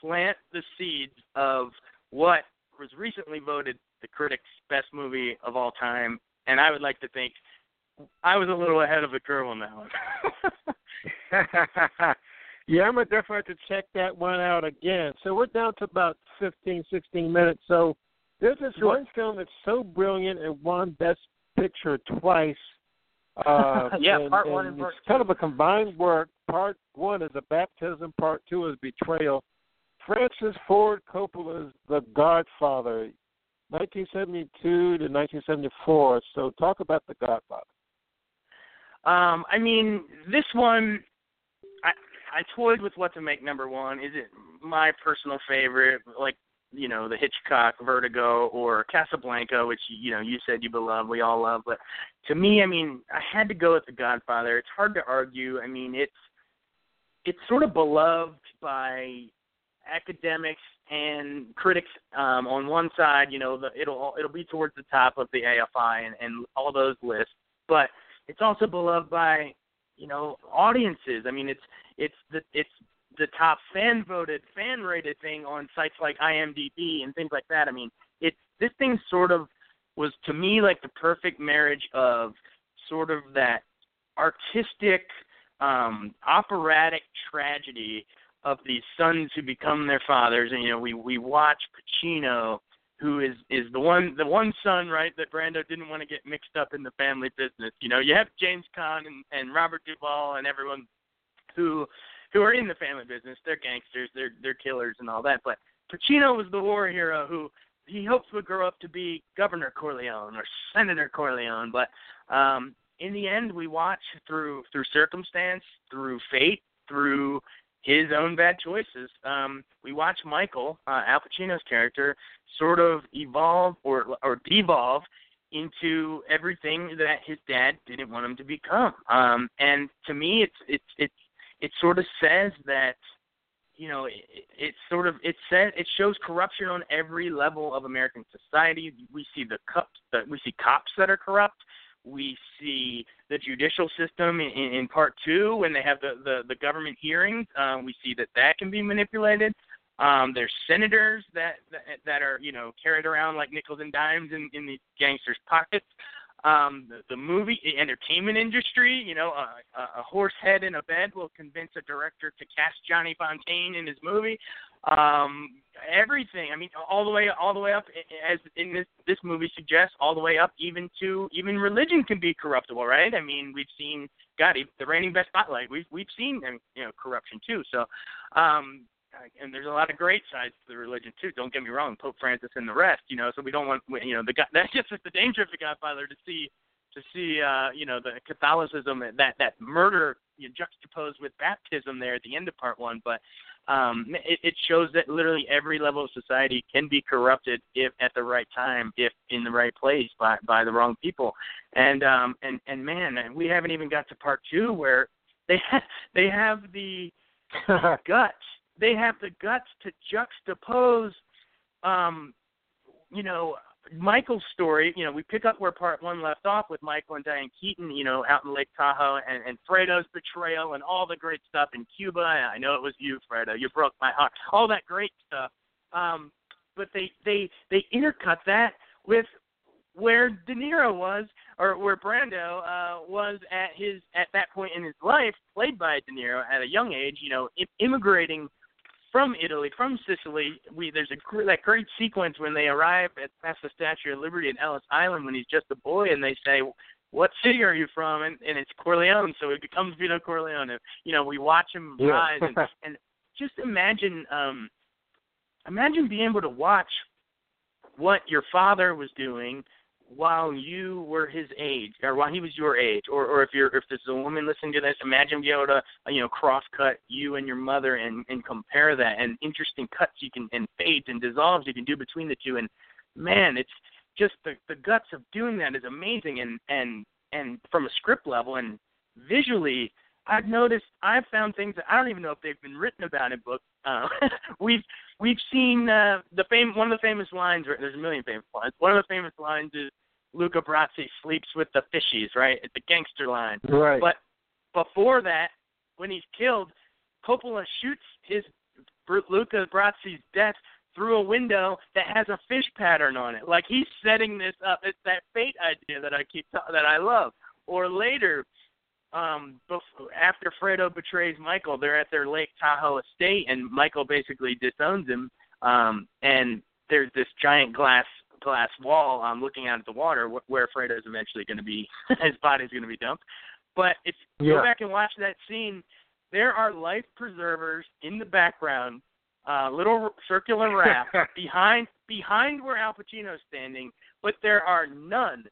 Plant the seeds of what was recently voted the critics' best movie of all time, and I would like to think I was a little ahead of the curve on that one. Yeah, I'm going to definitely have to check that one out again. So we're down to about 15, 16 minutes. So there's this one film that's so brilliant and won Best Picture twice. Part one and part two. It's kind of a combined work. Part one is a baptism. Part two is betrayal. Francis Ford Coppola's The Godfather, 1972 to 1974. So talk about The Godfather. This one, I toyed with what to make number one. Is it my personal favorite, the Hitchcock, Vertigo, or Casablanca, which, you said you beloved, we all love. But to me, I had to go with The Godfather. It's hard to argue. It's sort of beloved by academics and critics on one side, it'll be towards the top of the AFI and all those lists, but it's also beloved by audiences. It's the top fan rated thing on sites like IMDb and things like that. This thing sort of was to me like the perfect marriage of sort of that artistic operatic tragedy of these sons who become their fathers, and we watch Pacino, who is the one son, right, that Brando didn't want to get mixed up in the family business. You have James Caan and Robert Duvall and everyone who are in the family business. They're gangsters, they're killers and all that. But Pacino was the war hero who he hopes would grow up to be Governor Corleone or Senator Corleone. But in the end, we watch through circumstance, through fate, through his own bad choices. We watch Michael, Al Pacino's character, sort of evolve or devolve into everything that his dad didn't want him to become. And to me, it sort of says that, it shows corruption on every level of American society. We see cops that are corrupt. We see the judicial system in part two when they have the government hearings. We see that can be manipulated. There's senators that are, carried around like nickels and dimes in the gangsters' pockets. The movie entertainment industry, a horse head in a bed will convince a director to cast Johnny Fontaine in his movie. Everything. All the way up, as in this movie suggests, all the way up even religion can be corruptible, right? We've seen the reigning best spotlight. We've seen corruption too. So, and there's a lot of great sides to the religion too. Don't get me wrong, Pope Francis and the rest. So we don't want that's just the danger of The Godfather to see the Catholicism that murder juxtaposed with baptism there at the end of part one, but. It shows that literally every level of society can be corrupted if at the right time, if in the right place by the wrong people. And man, we haven't even got to part two where they have the guts. They have the guts to juxtapose, Michael's story. You know, we pick up where part one left off with Michael and Diane Keaton, out in Lake Tahoe, and Fredo's betrayal and all the great stuff in Cuba. I know it was you, Fredo. You broke my heart. All that great stuff. But they intercut that with where De Niro was, or where Brando was at that point in his life, played by De Niro at a young age, immigrating from Italy, from Sicily. There's that great sequence when they arrive past the Statue of Liberty in Ellis Island when he's just a boy, and they say, "What city are you from?" And it's Corleone, so it becomes Vito Corleone. We watch him rise, and just imagine being able to watch what your father was doing while you were his age, or while he was your age, or if there's a woman listening to this, imagine being able to cross cut you and your mother and compare that, and interesting cuts you can, and fades and dissolves you can do between the two. And man, it's just the guts of doing that is amazing. And from a script level and visually, I've found things that I don't even know if they've been written about in books. We've seen one of the famous lines. There's a million famous lines. One of the famous lines is Luca Brasi sleeps with the fishies, right? It's a gangster line. Right. But before that, when he's killed, Coppola shoots Luca Brasi's death through a window that has a fish pattern on it. Like, he's setting this up. It's that fate idea that I love. Or later, after Fredo betrays Michael, they're at their Lake Tahoe estate, and Michael basically disowns him. And there's this giant glass wall looking out at the water where Fredo's eventually going to be, his body's going to be dumped. But if you go back and watch that scene, there are life preservers in the background, little circular raft behind where Al Pacino's standing, but there are none.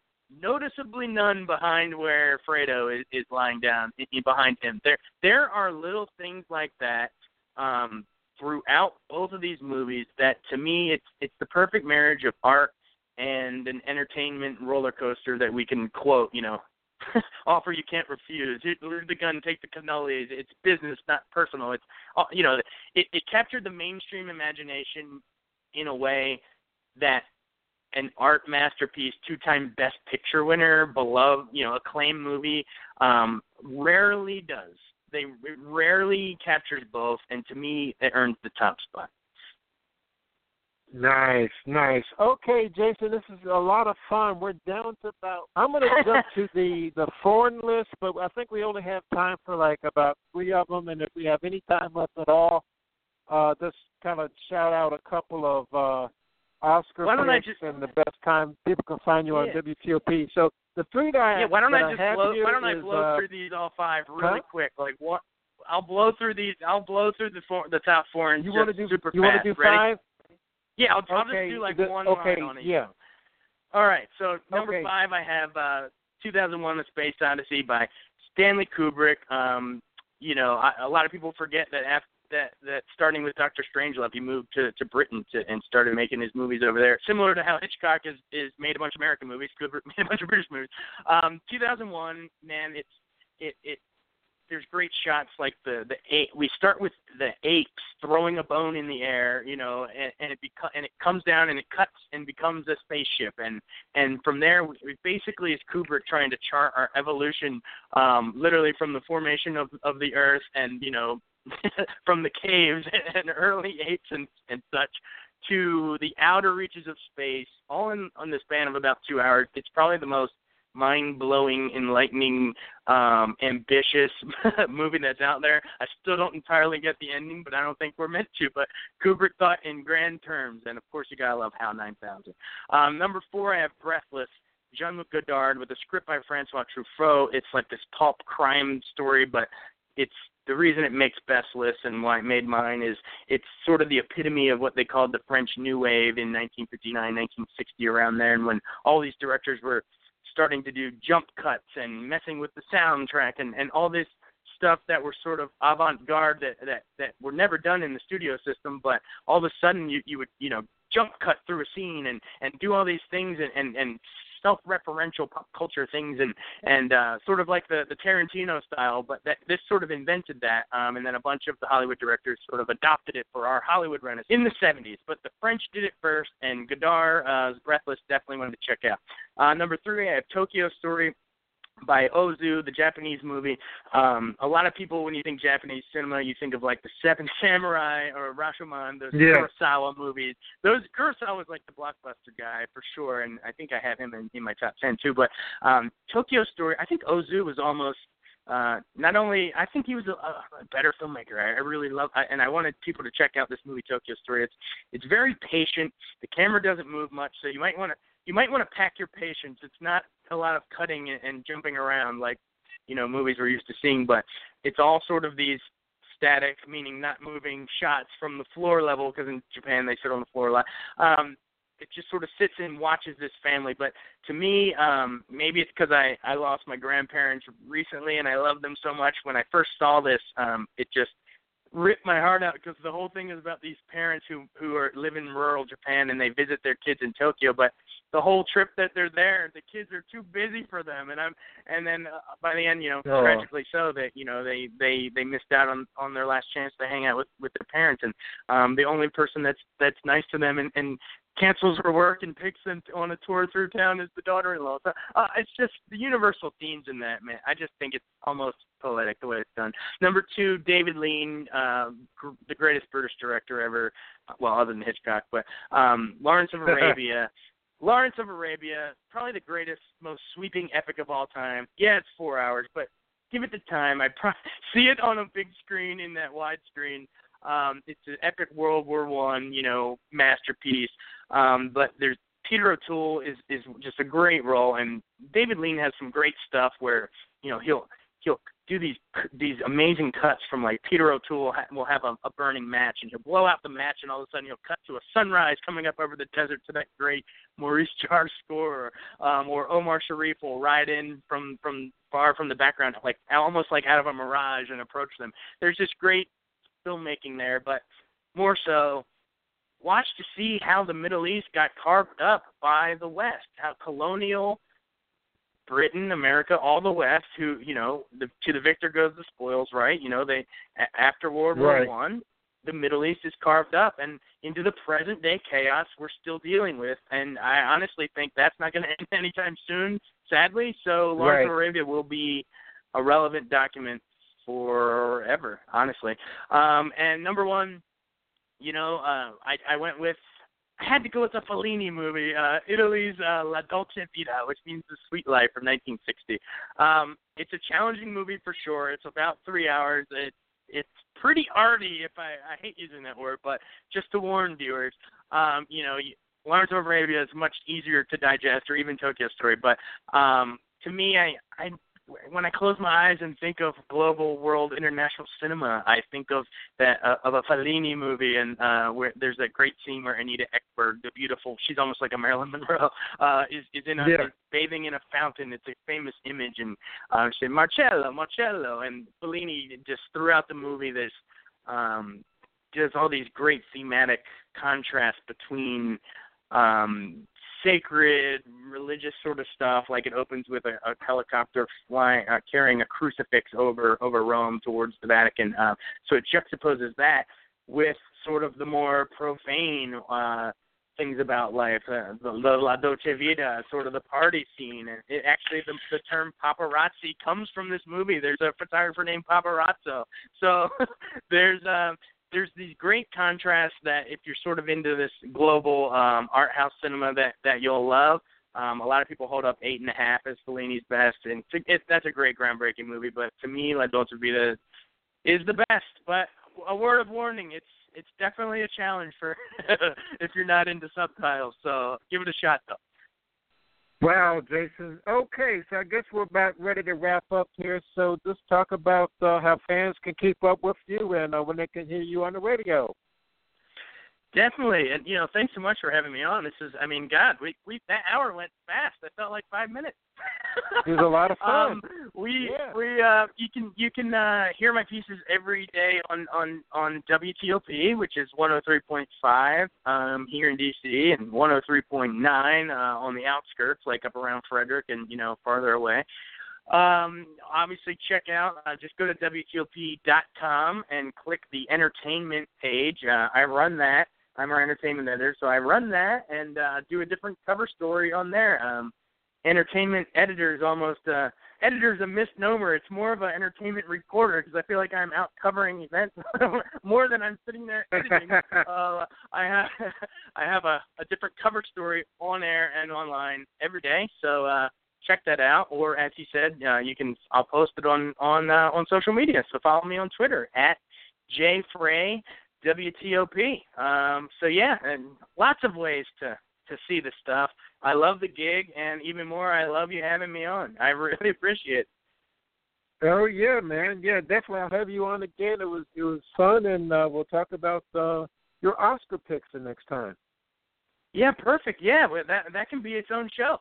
Noticeably none behind where Fredo is lying down, behind him. There are little things like that throughout both of these movies that, to me, it's the perfect marriage of art and an entertainment roller coaster that we can quote, offer you can't refuse. Leave the gun, take the cannoli. It's business, not personal. It's it captured the mainstream imagination in a way that an art masterpiece, 2-time Best Picture winner, beloved, acclaimed movie, rarely does. It rarely captures both, and to me, it earns the top spot. Nice. Okay, Jason, this is a lot of fun. We're down to about, I'm going to jump to the foreign list, but I think we only have time for about 3 of them, and if we have any time left at all, just kind of shout out a couple of Oscar picks and the best time people can find you on WTOP. So the 3 that I blow through these all 5 really quick? Like what? I'll blow through these. I'll blow through the top 4 and want to do 5? Yeah, I'll just do one line on it. Yeah. All right. So number 5, I have 2001: A Space Odyssey by Stanley Kubrick. A lot of people forget that after. That starting with Dr. Strangelove, he moved to Britain and started making his movies over there. Similar to how Hitchcock is made a bunch of American movies, Kubrick made a bunch of British movies. 2001, man, it there's great shots like the ape. We start with the apes throwing a bone in the air, and it comes down and it cuts and becomes a spaceship, and from there we basically is Kubrick trying to chart our evolution, literally from the formation of the Earth and from the caves and early apes and such to the outer reaches of space, all on the span of about 2 hours. It's probably the most mind-blowing, enlightening, ambitious movie that's out there. I still don't entirely get the ending, but I don't think we're meant to. But Kubrick thought in grand terms, and of course you gotta love HAL 9000. Number 4, I have Breathless, Jean-Luc Godard, with a script by Francois Truffaut. It's like this pulp crime story, but it's the reason it makes best lists and why it made mine is it's sort of the epitome of what they called the French New Wave in 1959, 1960, around there, and when all these directors were starting to do jump cuts and messing with the soundtrack and all this stuff that were sort of avant-garde that were never done in the studio system, but all of a sudden you would, jump cut through a scene and do all these things and self-referential pop culture things and sort of like the Tarantino style, but this sort of invented that, and then a bunch of the Hollywood directors sort of adopted it for our Hollywood Renaissance in the 70s, but the French did it first, and Godard's Breathless definitely wanted to check out. Number 3, I have Tokyo Story by Ozu, the Japanese movie. A lot of people, when you think Japanese cinema, you think of like the Seven Samurai or Rashomon, those Kurosawa movies. Kurosawa was like the blockbuster guy for sure, and I think I have him in my top 10 too. But Tokyo Story, I think Ozu was almost not only, I think he was a better filmmaker. I really love, and I wanted people to check out this movie, Tokyo Story. It's very patient. The camera doesn't move much, so you might want to pack your patience. It's not a lot of cutting and jumping around like, movies we're used to seeing, but it's all sort of these static, meaning not moving shots from the floor level, because in Japan they sit on the floor a lot. It just sort of sits and watches this family. But to me, maybe it's because I lost my grandparents recently and I love them so much. When I first saw this, it just ripped my heart out, because the whole thing is about these parents who live in rural Japan and they visit their kids in Tokyo, but the whole trip that they're there, the kids are too busy for them, and then by the end, tragically so, that they missed out on their last chance to hang out with their parents, and the only person that's nice to them and cancels her work and takes them on a tour through town is the daughter-in-law. So it's just the universal themes in that, man. I just think it's almost poetic the way it's done. Number 2, David Lean, the greatest British director ever, well, other than Hitchcock, but Lawrence of Arabia. Lawrence of Arabia, probably the greatest, most sweeping epic of all time. Yeah, it's 4 hours, but give it the time. I see it on a big screen in that widescreen. It's an epic World War One, masterpiece. But there's Peter O'Toole is just a great role, and David Lean has some great stuff where he'll do these amazing cuts from, like, Peter O'Toole will have a burning match, and he'll blow out the match, and all of a sudden he'll cut to a sunrise coming up over the desert to that great Maurice Jarre score, or Omar Sharif will ride in from far from the background, like almost like out of a mirage, and approach them. There's just great filmmaking there, but more so, watch to see how the Middle East got carved up by the West, how colonial Britain, America, all the West, who, to the victor goes the spoils, right? They, after World War One, the Middle East is carved up and into the present day chaos we're still dealing with. And I honestly think that's not going to end anytime soon, sadly. So Lawrence of Arabia will be a relevant document forever, honestly. And number 1, I went with, I had to go with the Fellini movie, Italy's La Dolce Vita, which means The Sweet Life, from 1960. It's a challenging movie for sure. It's about 3 hours. It's pretty arty, if I hate using that word, but just to warn viewers, Lawrence of Arabia is much easier to digest, or even Tokyo Story. But to me, I when I close my eyes and think of global, world, international cinema, I think of that of a Fellini movie, and where there's that great scene where Anita Ekberg, the beautiful, she's almost like a Marilyn Monroe, is in is bathing in a fountain. It's a famous image, and she said, Marcello, and Fellini just throughout the movie. There's all these great thematic contrasts between sacred, religious sort of stuff. Like, it opens with a helicopter flying, carrying a crucifix over Rome towards the Vatican. So it juxtaposes that with sort of the more profane things about life, the La Dolce Vita, sort of the party scene. And it actually, the term paparazzi comes from this movie. There's a photographer named Paparazzo. So there's these great contrasts that if you're sort of into this global art house cinema that you'll love. A lot of people hold up 8.5 as Fellini's best, and that's a great groundbreaking movie. But to me, La Dolce Vita is the best. But a word of warning, it's definitely a challenge for if you're not into subtitles. So give it a shot, though. Wow, Jason. Okay, so I guess we're about ready to wrap up here. So just talk about how fans can keep up with you and when they can hear you on the radio. Definitely, and thanks so much for having me on. This is, God, we that hour went fast. I felt like 5 minutes. It was a lot of fun. You can hear my pieces every day on WTOP, which is 103.5 here in DC, and 103.9 on the outskirts, like up around Frederick and farther away. Obviously, check out, just go to WTOP.com and click the entertainment page. I run that. I'm our entertainment editor, so I run that and do a different cover story on there. Entertainment editor is almost editor's a misnomer. It's more of an entertainment reporter because I feel like I'm out covering events more than I'm sitting there editing. I have a different cover story on air and online every day, so check that out, or as he said, I'll post it on social media. So follow me on Twitter at JFrayWTOP. So yeah, and lots of ways to see the stuff. I love the gig, and even more, I love you having me on. I really appreciate it. Oh yeah, man, yeah, definitely. I'll have you on again. It was fun, and we'll talk about your Oscar picks the next time. Yeah, perfect. Yeah, that can be its own show.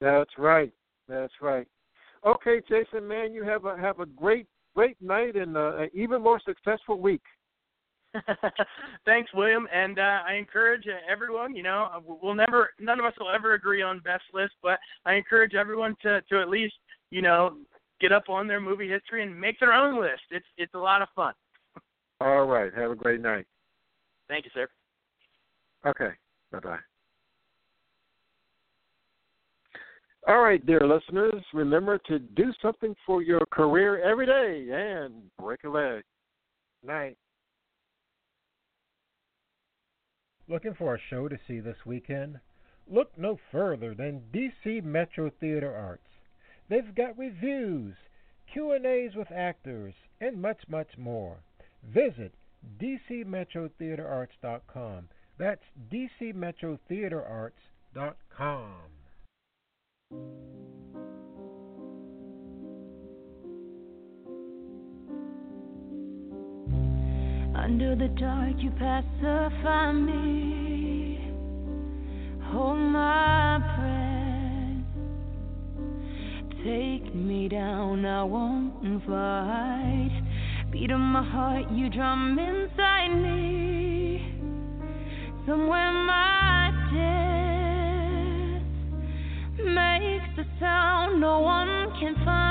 That's right. Okay, Jason, man, you have a great night and an even more successful week. Thanks, William, and I encourage everyone. None of us will ever agree on best list, but I encourage everyone to at least get up on their movie history and make their own list. It's a lot of fun. All right, have a great night. Thank you, sir. Okay, bye bye. All right, dear listeners, remember to do something for your career every day and break a leg. Night. Looking for a show to see this weekend? Look no further than DC Metro Theater Arts. They've got reviews, Q&As with actors, and much, much more. Visit DCMetroTheaterArts.com. That's DCMetroTheaterArts.com. Under the dark you pacify me, hold my breath, take me down, I won't fight, beat of my heart you drum inside me, somewhere my death makes the sound no one can find.